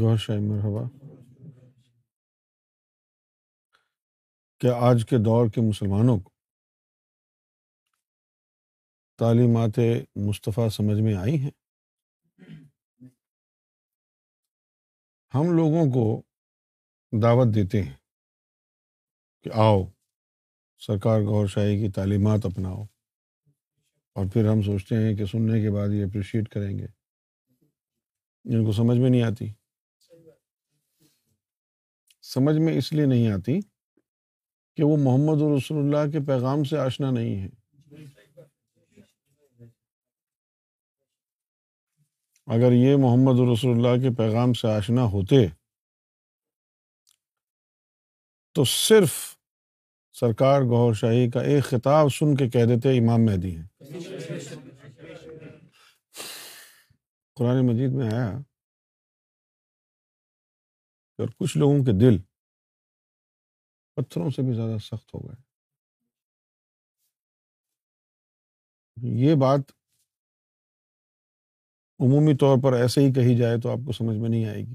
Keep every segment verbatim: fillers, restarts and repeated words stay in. گوھر شاہی مرحبا۔ کیا آج کے دور کے مسلمانوں کو تعلیمات مصطفیٰ سمجھ میں آئی ہیں؟ ہم لوگوں کو دعوت دیتے ہیں کہ آؤ سرکار گوھر شاہی کی تعلیمات اپناؤ، اور پھر ہم سوچتے ہیں کہ سننے کے بعد یہ اپریشیٹ کریں گے، جن کو سمجھ میں نہیں آتی۔ سمجھ میں اس لیے نہیں آتی کہ وہ محمد رسول اللہ کے پیغام سے آشنا نہیں ہے۔ اگر یہ محمد رسول اللہ کے پیغام سے آشنا ہوتے تو صرف سرکار گوھر شاہی کا ایک خطاب سن کے کہہ دیتے امام مہدی ہیں۔ قرآن مجید میں آیا، اور کچھ لوگوں کے دل پتھروں سے بھی زیادہ سخت ہو گئے۔ یہ بات عمومی طور پر ایسے ہی کہی جائے تو آپ کو سمجھ میں نہیں آئے گی،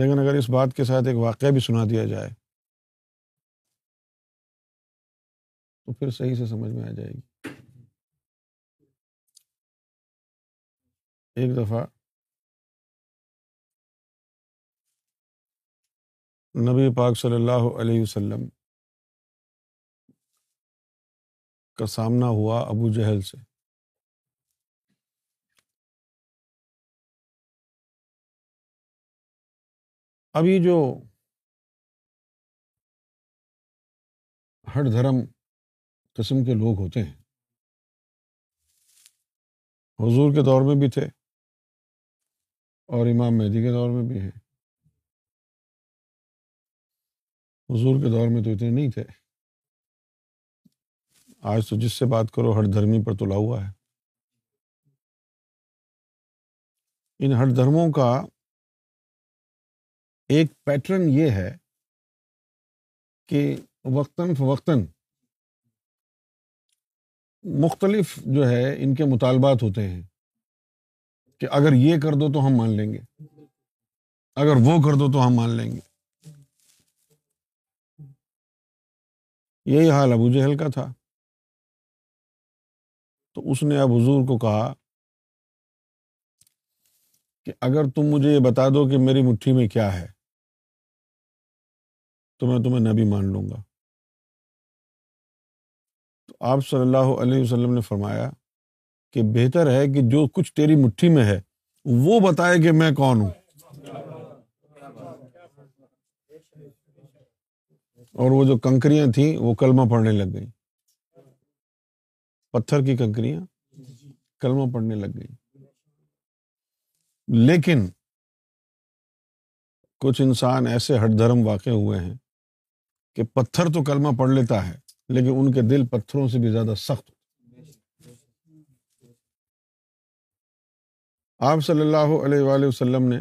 لیکن اگر اس بات کے ساتھ ایک واقعہ بھی سنا دیا جائے تو پھر صحیح سے سمجھ میں آ جائے گی۔ ایک دفعہ نبی پاک صلی اللہ علیہ وسلم کا سامنا ہوا ابو جہل سے۔ اب یہ جو ہٹ دھرم قسم کے لوگ ہوتے ہیں، حضور کے دور میں بھی تھے اور امام مہدی کے دور میں بھی ہیں۔ حضور کے دور میں تو اتنے نہیں تھے، آج تو جس سے بات کرو ہٹ دھرمی پر تلا ہوا ہے۔ ان ہٹ دھرموں کا ایک پیٹرن یہ ہے کہ وقتاً فوقتاً مختلف جو ہے ان کے مطالبات ہوتے ہیں کہ اگر یہ کر دو تو ہم مان لیں گے، اگر وہ کر دو تو ہم مان لیں گے۔ یہی حال ابو جہل کا تھا۔ تو اس نے اب حضور کو کہا کہ اگر تم مجھے یہ بتا دو کہ میری مٹھی میں کیا ہے تو میں تمہیں نبی مان لوں گا۔ تو آپ صلی اللہ علیہ وسلم نے فرمایا کہ بہتر ہے کہ جو کچھ تیری مٹھی میں ہے وہ بتائے کہ میں کون ہوں۔ اور وہ جو کنکریاں تھیں وہ کلمہ پڑھنے لگ گئیں، پتھر کی کنکریاں کلمہ پڑھنے لگ گئیں۔ لیکن کچھ انسان ایسے ہٹ دھرم واقع ہوئے ہیں کہ پتھر تو کلمہ پڑھ لیتا ہے لیکن ان کے دل پتھروں سے بھی زیادہ سخت۔ آپ صلی اللہ علیہ وآلہ وسلم نے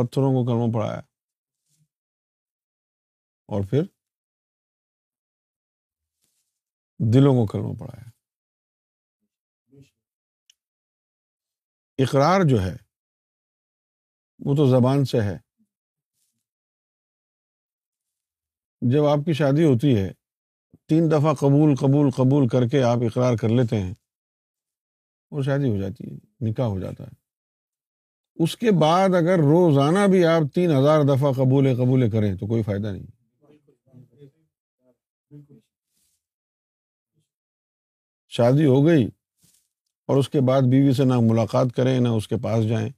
پتھروں کو کلمہ پڑھایا، اور پھر دلوں کو کلمہ پڑھایا۔ اقرار جو ہے وہ تو زبان سے ہے۔ جب آپ کی شادی ہوتی ہے، تین دفعہ قبول قبول قبول کر کے آپ اقرار کر لیتے ہیں، وہ شادی ہو جاتی ہے، نکاح ہو جاتا ہے۔ اس کے بعد اگر روزانہ بھی آپ تین ہزار دفعہ قبول قبول کریں تو کوئی فائدہ نہیں۔ شادی ہو گئی اور اس کے بعد بیوی سے نہ ملاقات کریں، نہ اس کے پاس جائیں،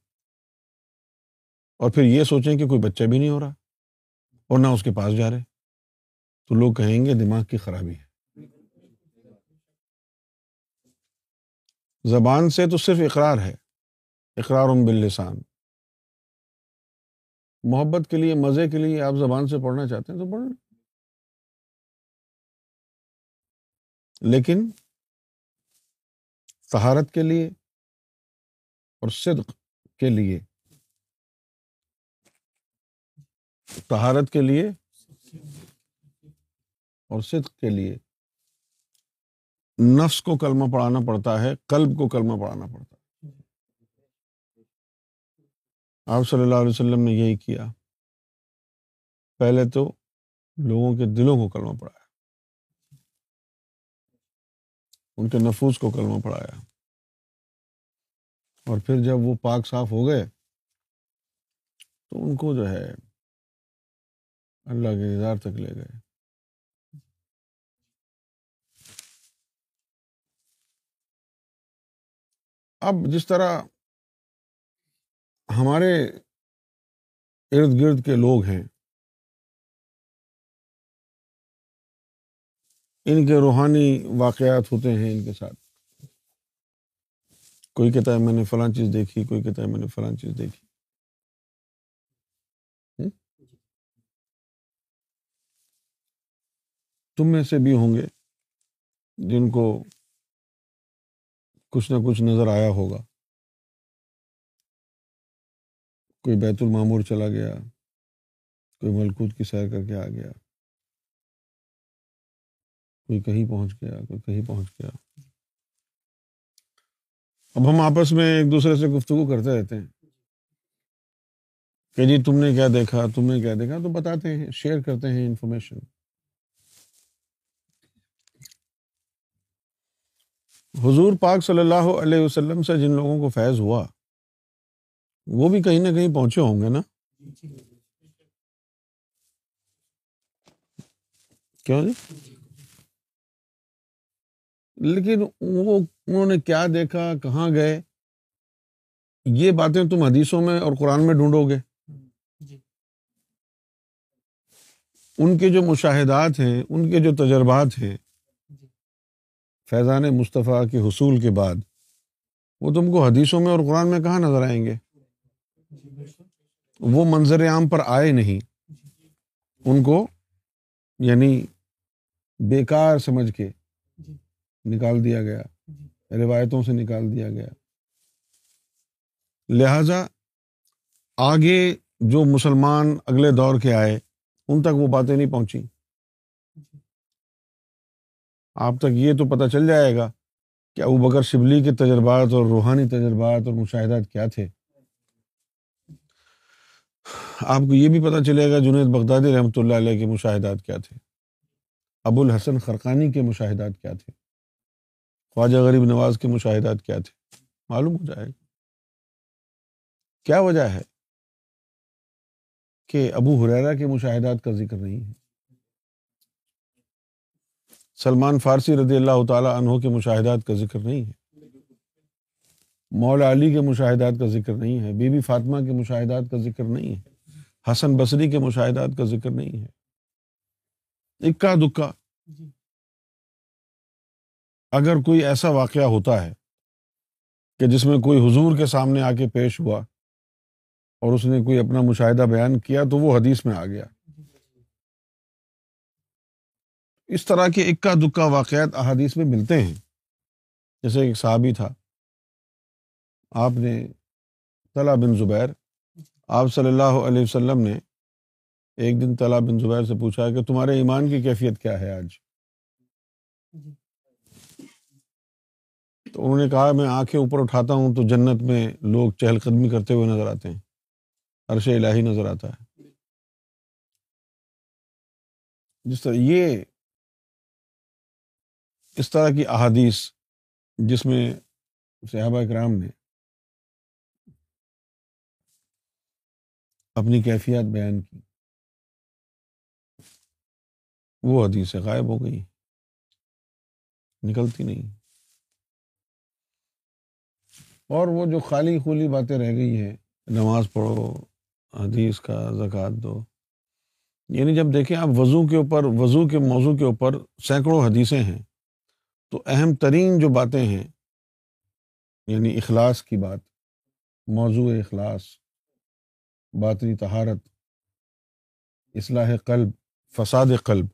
اور پھر یہ سوچیں کہ کوئی بچہ بھی نہیں ہو رہا اور نہ اس کے پاس جا رہے، تو لوگ کہیں گے دماغ کی خرابی ہے۔ زبان سے تو صرف اقرار ہے، اقرار باللسان۔ محبت کے لیے، مزے کے لیے آپ زبان سے پڑھنا چاہتے ہیں تو پڑھ لیں، لیکن طہارت کے لیے اور صدق کے لیے، طہارت کے لیے اور صدق کے لیے نفس کو کلمہ پڑھانا پڑتا ہے، قلب کو کلمہ پڑھانا پڑتا ہے۔ آپ صلی اللہ علیہ وسلم نے یہی کیا، پہلے تو لوگوں کے دلوں کو کلمہ پڑھایا، ان کے نفوس کو کلمہ پڑھایا، اور پھر جب وہ پاک صاف ہو گئے تو ان کو جو ہے اللہ کے دیدار تک لے گئے۔ اب جس طرح ہمارے ارد گرد کے لوگ ہیں، ان کے روحانی واقعات ہوتے ہیں ان کے ساتھ، کوئی کہتا ہے میں نے فلاں چیز دیکھی، کوئی کہتا ہے میں نے فلاں چیز دیکھی۔ تم میں سے بھی ہوں گے جن کو کچھ نہ کچھ نظر آیا ہوگا، کوئی بیت المعمور چلا گیا، کوئی ملکوت کی سیر کر کے آ گیا، کوئی کہیں پہنچ گیا، کوئی کہیں پہنچ گیا۔ اب ہم آپس میں ایک دوسرے سے گفتگو کرتے رہتے ہیں کہ جی تم نے کیا دیکھا، تم نے کیا دیکھا، تو بتاتے ہیں، شیئر کرتے ہیں انفارمیشن۔ حضور پاک صلی اللہ علیہ وسلم سے جن لوگوں کو فیض ہوا وہ بھی کہیں نہ کہیں پہنچے ہوں گے نا، کیوں جی؟ لیکن وہ انہوں نے کیا دیکھا، کہاں گئے، یہ باتیں تم حدیثوں میں اور قرآن میں ڈھونڈو گے۔ ان کے جو مشاہدات ہیں، ان کے جو تجربات ہیں فیضان مصطفیٰ کے حصول کے بعد، وہ تم کو حدیثوں میں اور قرآن میں کہاں نظر آئیں گے۔ وہ منظر عام پر آئے نہیں، ان کو یعنی بیکار سمجھ کے نکال دیا گیا، روایتوں سے نکال دیا گیا۔ لہٰذا آگے جو مسلمان اگلے دور کے آئے ان تک وہ باتیں نہیں پہنچیں۔ آپ تک یہ تو پتہ چل جائے گا کہ ابو بکر شبلی کے تجربات اور روحانی تجربات اور مشاہدات کیا تھے۔ آپ کو یہ بھی پتہ چلے گا جنید بغدادی رحمۃ اللہ علیہ کے مشاہدات کیا تھے، ابو الحسن خرقانی کے مشاہدات کیا تھے، خواجہ غریب نواز کے مشاہدات کیا تھے، معلوم ہو جائے گا۔ کیا وجہ ہے کہ ابو ہریرہ کے مشاہدات کا ذکر نہیں ہے، سلمان فارسی رضی اللہ تعالیٰ عنہ کے مشاہدات کا ذکر نہیں ہے، مولا علی کے مشاہدات کا ذکر نہیں ہے، بیبی فاطمہ کے مشاہدات کا ذکر نہیں ہے، حسن بصری کے مشاہدات کا ذکر نہیں ہے۔ اکا دکا اگر کوئی ایسا واقعہ ہوتا ہے کہ جس میں کوئی حضور کے سامنے آ کے پیش ہوا اور اس نے کوئی اپنا مشاہدہ بیان کیا تو وہ حدیث میں آ گیا، اس طرح کے اکا دکا واقعات احادیث میں ملتے ہیں۔ جیسے ایک صحابی تھا، آپ نے طلحہ بن زبیر، آپ صلی اللہ علیہ وسلم نے ایک دن طلحہ بن زبیر سے پوچھا کہ تمہارے ایمان کی کیفیت کیا ہے آج؟ تو انہوں نے کہا میں آنکھیں اوپر اٹھاتا ہوں تو جنت میں لوگ چہل قدمی کرتے ہوئے نظر آتے ہیں، عرش الہی نظر آتا ہے۔ جس طرح یہ اس طرح کی احادیث جس میں صحابہ کرام نے اپنی کیفیات بیان کی، وہ حدیثیں غائب ہو گئی، نکلتی نہیں، اور وہ جو خالی خولی باتیں رہ گئی ہیں، نماز پڑھو، حدیث کا زکوٰۃ دو۔ یعنی جب دیکھیں آپ وضو کے اوپر، وضو کے موضوع کے اوپر سینکڑوں حدیثیں ہیں، تو اہم ترین جو باتیں ہیں یعنی اخلاص کی بات، موضوع اخلاص، باطنی طہارت، اصلاح قلب، فساد قلب،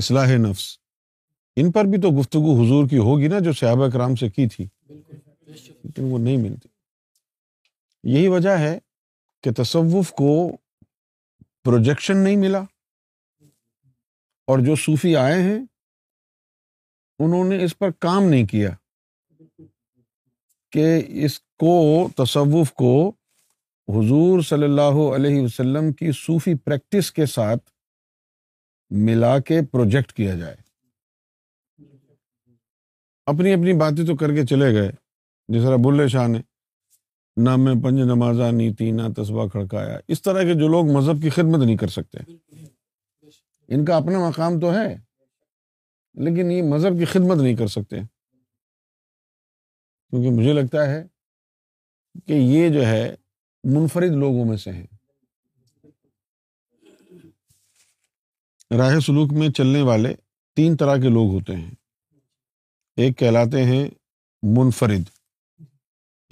اصلاح نفس، ان پر بھی تو گفتگو حضور کی ہوگی نا جو صحابہ کرام سے کی تھی، لیکن وہ نہیں ملتی۔ یہی وجہ ہے کہ تصوف کو پروجیکشن نہیں ملا، اور جو صوفی آئے ہیں انہوں نے اس پر کام نہیں کیا کہ اس کو تصوف کو حضور صلی اللہ علیہ وسلم کی صوفی پریکٹس کے ساتھ ملا کے پروجیکٹ کیا جائے۔ اپنی اپنی باتیں تو کر کے چلے گئے، جس طرح بلے شاہ نے نہ میں پنج نمازہ نیتی نہ تسبہ کھڑکایا، اس طرح کے جو لوگ مذہب کی خدمت نہیں کر سکتے، ان کا اپنا مقام تو ہے لیکن یہ مذہب کی خدمت نہیں کر سکتے، کیونکہ مجھے لگتا ہے کہ یہ جو ہے منفرد لوگوں میں سے ہیں۔ راہ سلوک میں چلنے والے تین طرح کے لوگ ہوتے ہیں، ایک کہلاتے ہیں منفرد،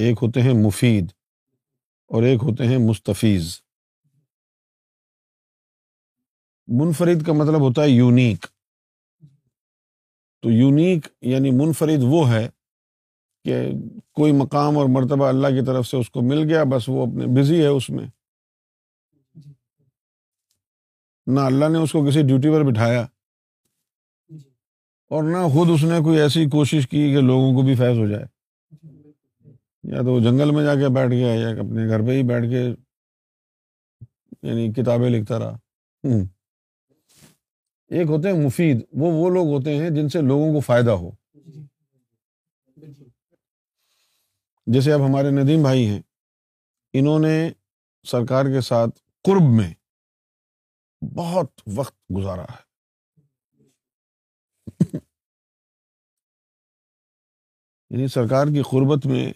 ایک ہوتے ہیں مفید، اور ایک ہوتے ہیں مستفیض۔ منفرد کا مطلب ہوتا ہے یونیک، تو یونیک یعنی منفرد وہ ہے کہ کوئی مقام اور مرتبہ اللہ کی طرف سے اس کو مل گیا، بس وہ اپنے بزی ہے اس میں، نہ اللہ نے اس کو کسی ڈیوٹی پر بٹھایا اور نہ خود اس نے کوئی ایسی کوشش کی کہ لوگوں کو بھی فیض ہو جائے، یا تو وہ جنگل میں جا کے بیٹھ گیا یا اپنے گھر پہ ہی بیٹھ کے یعنی کتابیں لکھتا رہا۔ ایک ہوتے ہیں مفید، وہ وہ لوگ ہوتے ہیں جن سے لوگوں کو فائدہ ہو، جیسے اب ہمارے ندیم بھائی ہیں، انہوں نے سرکار کے ساتھ قرب میں بہت وقت گزارا ہے، یعنی سرکار کی قربت میں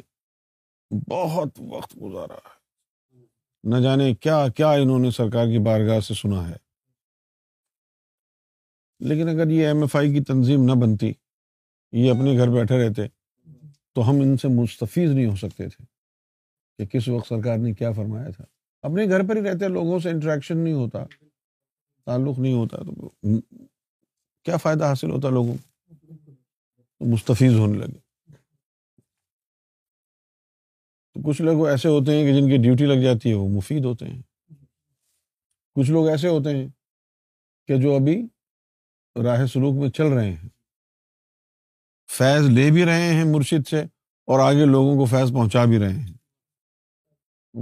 بہت وقت گزارا ہے، نہ جانے کیا کیا انہوں نے سرکار کی بارگاہ سے سنا ہے۔ لیکن اگر یہ ایم ایف آئی کی تنظیم نہ بنتی، یہ اپنے گھر بیٹھے رہتے، تو ہم ان سے مستفیض نہیں ہو سکتے تھے کہ کس وقت سرکار نے کیا فرمایا تھا۔ اپنے گھر پر ہی رہتے، لوگوں سے انٹریکشن نہیں ہوتا، تعلق نہیں ہوتا، تو کیا فائدہ حاصل ہوتا لوگوں کو، مستفیض ہونے لگے۔ تو کچھ لوگ ایسے ہوتے ہیں کہ جن کی ڈیوٹی لگ جاتی ہے، وہ مفید ہوتے ہیں۔ کچھ لوگ ایسے ہوتے ہیں کہ جو ابھی راہ سلوک میں چل رہے ہیں، فیض لے بھی رہے ہیں مرشد سے اور آگے لوگوں کو فیض پہنچا بھی رہے ہیں،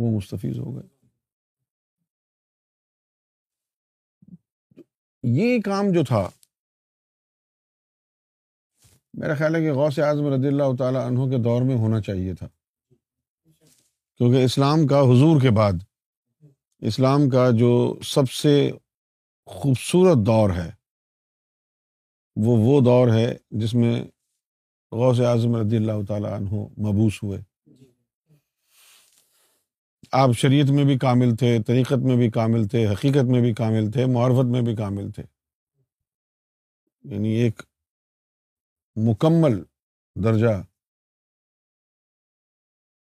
وہ مستفیض ہو گئے۔ یہ کام جو تھا، میرا خیال ہے کہ غوثِ اعظم رضی اللہ تعالیٰ عنہ کے دور میں ہونا چاہیے تھا، کیونکہ اسلام کا حضور کے بعد اسلام کا جو سب سے خوبصورت دور ہے وہ وہ دور ہے جس میں غوث اعظم رضی اللہ تعالیٰ عنہ مبعوث ہوئے۔ آپ شریعت میں بھی کامل تھے، طریقت میں بھی کامل تھے، حقیقت میں بھی کامل تھے، معرفت میں بھی کامل تھے، یعنی ایک مکمل درجہ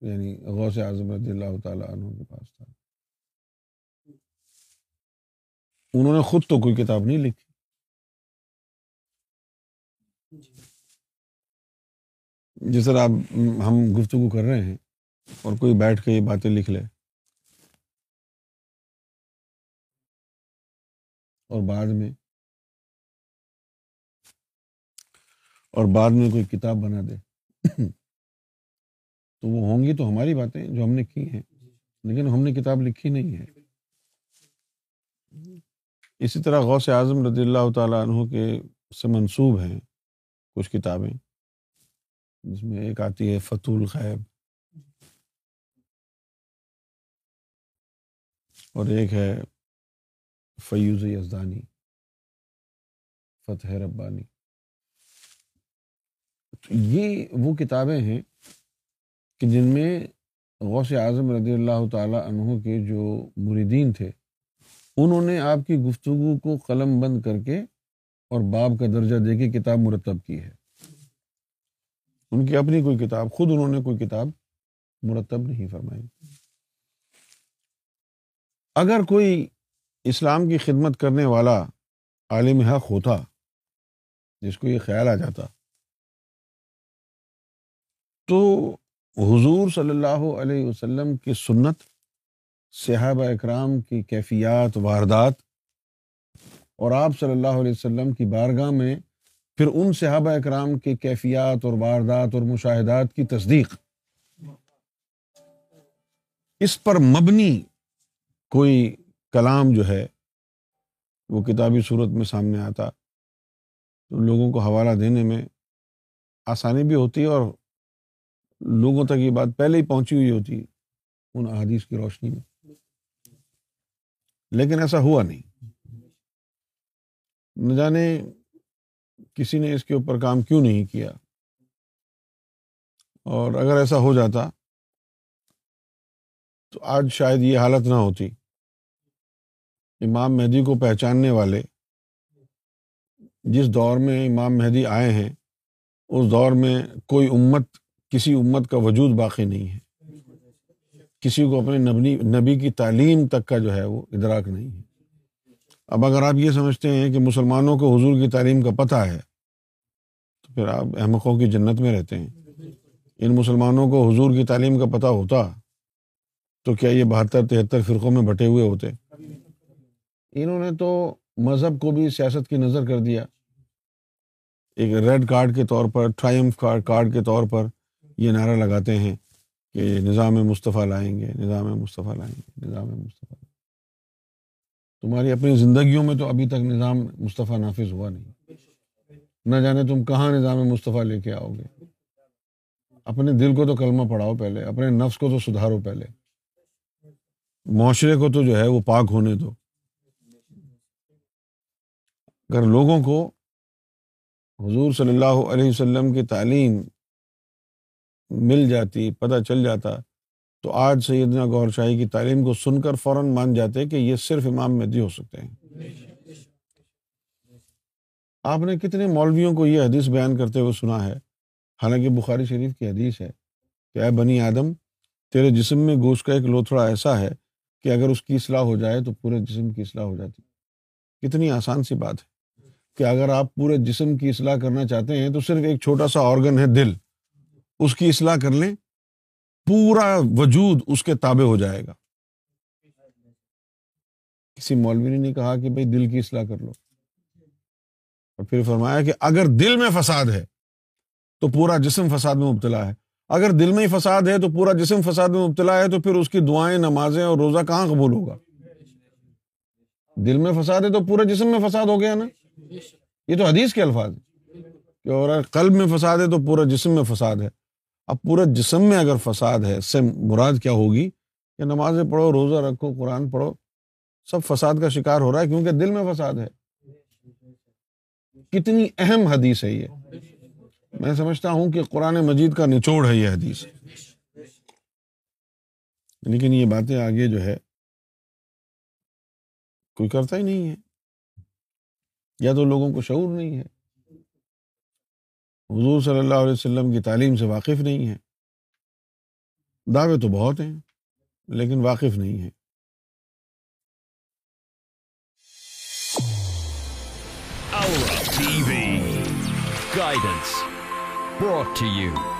یعنی غوث اعظم رضی اللہ تعالیٰ عنہ کے پاس تھا۔ انہوں نے خود تو کوئی کتاب نہیں لکھی، جس طرح ہم گفتگو کر رہے ہیں اور کوئی بیٹھ کے یہ باتیں لکھ لے اور بعد میں اور بعد میں کوئی کتاب بنا دے تو وہ ہوں گی تو ہماری باتیں جو ہم نے کی ہیں، لیکن ہم نے کتاب لکھی نہیں ہے۔ اسی طرح غوث اعظم رضی اللہ تعالیٰ عنہ کے سے منسوب ہیں کچھ کتابیں، جس میں ایک آتی ہے فتول خیب اور ایک ہے فیوزِ ازدانی، فتح ربانی۔ تو یہ وہ کتابیں ہیں کہ جن میں غوث اعظم رضی اللہ تعالیٰ عنہ کے جو مریدین تھے، انہوں نے آپ کی گفتگو کو قلم بند کر کے اور باب کا درجہ دے کے کتاب مرتب کی ہے۔ ان کی اپنی کوئی کتاب، خود انہوں نے کوئی کتاب مرتب نہیں فرمائی۔ اگر کوئی اسلام کی خدمت کرنے والا عالم حق ہوتا جس کو یہ خیال آ جاتا، تو حضور صلی اللہ علیہ وسلم کی سنت، صحابہ اکرام کی کیفیات، واردات، اور آپ صلی اللہ علیہ وسلم کی بارگاہ میں پھر ان صحابہ اکرام کے کیفیات اور واردات اور مشاہدات کی تصدیق، اس پر مبنی کوئی کلام جو ہے وہ کتابی صورت میں سامنے آتا تو لوگوں کو حوالہ دینے میں آسانی بھی ہوتی ہے اور لوگوں تک یہ بات پہلے ہی پہنچی ہوئی ہوتی ان احادیث کی روشنی میں، لیکن ایسا ہوا نہیں۔ نہ جانے کسی نے اس کے اوپر کام کیوں نہیں کیا، اور اگر ایسا ہو جاتا تو آج شاید یہ حالت نہ ہوتی۔ امام مہدی کو پہچاننے والے جس دور میں امام مہدی آئے ہیں اس دور میں کوئی امت، کسی امت کا وجود باقی نہیں ہے، کسی کو اپنے نبی نبی کی تعلیم تک کا جو ہے وہ ادراک نہیں ہے۔ اب اگر آپ یہ سمجھتے ہیں کہ مسلمانوں کو حضور کی تعلیم کا پتہ ہے تو پھر آپ احمقوں کی جنت میں رہتے ہیں۔ ان مسلمانوں کو حضور کی تعلیم کا پتہ ہوتا تو کیا یہ بہتر تہتر فرقوں میں بٹے ہوئے ہوتے؟ انہوں نے تو مذہب کو بھی سیاست کی نظر کر دیا، ایک ریڈ کارڈ کے طور پر، ٹرائمف کارڈ کے طور پر یہ نعرہ لگاتے ہیں کہ نظام مصطفیٰ لائیں گے، نظام مصطفیٰ لائیں گے، نظام مصطفیٰ۔ تمہاری اپنی زندگیوں میں تو ابھی تک نظام مصطفیٰ نافذ ہوا نہیں، نہ جانے تم کہاں نظام مصطفیٰ لے کے آؤ گے۔ اپنے دل کو تو کلمہ پڑھاؤ پہلے، اپنے نفس کو تو سدھارو پہلے، معاشرے کو تو جو ہے وہ پاک ہونے دو۔ اگر لوگوں کو حضور صلی اللہ علیہ وسلم کی تعلیم مل جاتی، پتہ چل جاتا، تو آج سیدنا گوھر شاہی کی تعلیم کو سن کر فوراً مان جاتے کہ یہ صرف امام مہدی ہو سکتے ہیں۔ آپ نے کتنے مولویوں کو یہ حدیث بیان کرتے ہوئے سنا ہے، حالانکہ بخاری شریف کی حدیث ہے کہ اے بنی آدم، تیرے جسم میں گوشت کا ایک لوتھڑا ایسا ہے کہ اگر اس کی اصلاح ہو جائے تو پورے جسم کی اصلاح ہو جاتی۔ کتنی آسان سی بات ہے کہ اگر آپ پورے جسم کی اصلاح کرنا چاہتے ہیں تو صرف ایک چھوٹا سا آرگن ہے دل، اس کی اصلاح کر لیں، پورا وجود اس کے تابع ہو جائے گا۔ کسی مولوی نے نہیں کہا کہ بھائی دل کی اصلاح کر لو، اور پھر فرمایا کہ اگر دل میں فساد ہے تو پورا جسم فساد میں مبتلا ہے، اگر دل میں ہی فساد ہے تو پورا جسم فساد میں مبتلا ہے، تو پھر اس کی دعائیں، نمازیں اور روزہ کہاں قبول ہوگا؟ دل میں فساد ہے تو پورے جسم میں فساد ہو گیا نا۔ یہ تو حدیث کے الفاظ ہیں کہ اور قلب میں فساد ہے تو پورا جسم میں فساد ہے۔ اب پورا جسم میں اگر فساد ہے، سے مراد کیا ہوگی کہ نمازیں پڑھو، روزہ رکھو، قرآن پڑھو، سب فساد کا شکار ہو رہا ہے کیونکہ دل میں فساد ہے۔ کتنی اہم حدیث ہے یہ۔ میں سمجھتا ہوں کہ قرآن مجید کا نچوڑ ہے یہ حدیث، لیکن یہ باتیں آگے جو ہے کوئی کرتا ہی نہیں ہے، یا تو لوگوں کو شعور نہیں ہے، حضور صلی اللہ علیہ وسلم کی تعلیم سے واقف نہیں ہے۔ دعوے تو بہت ہیں لیکن واقف نہیں ہیں۔ Aura T V Guidance brought to you.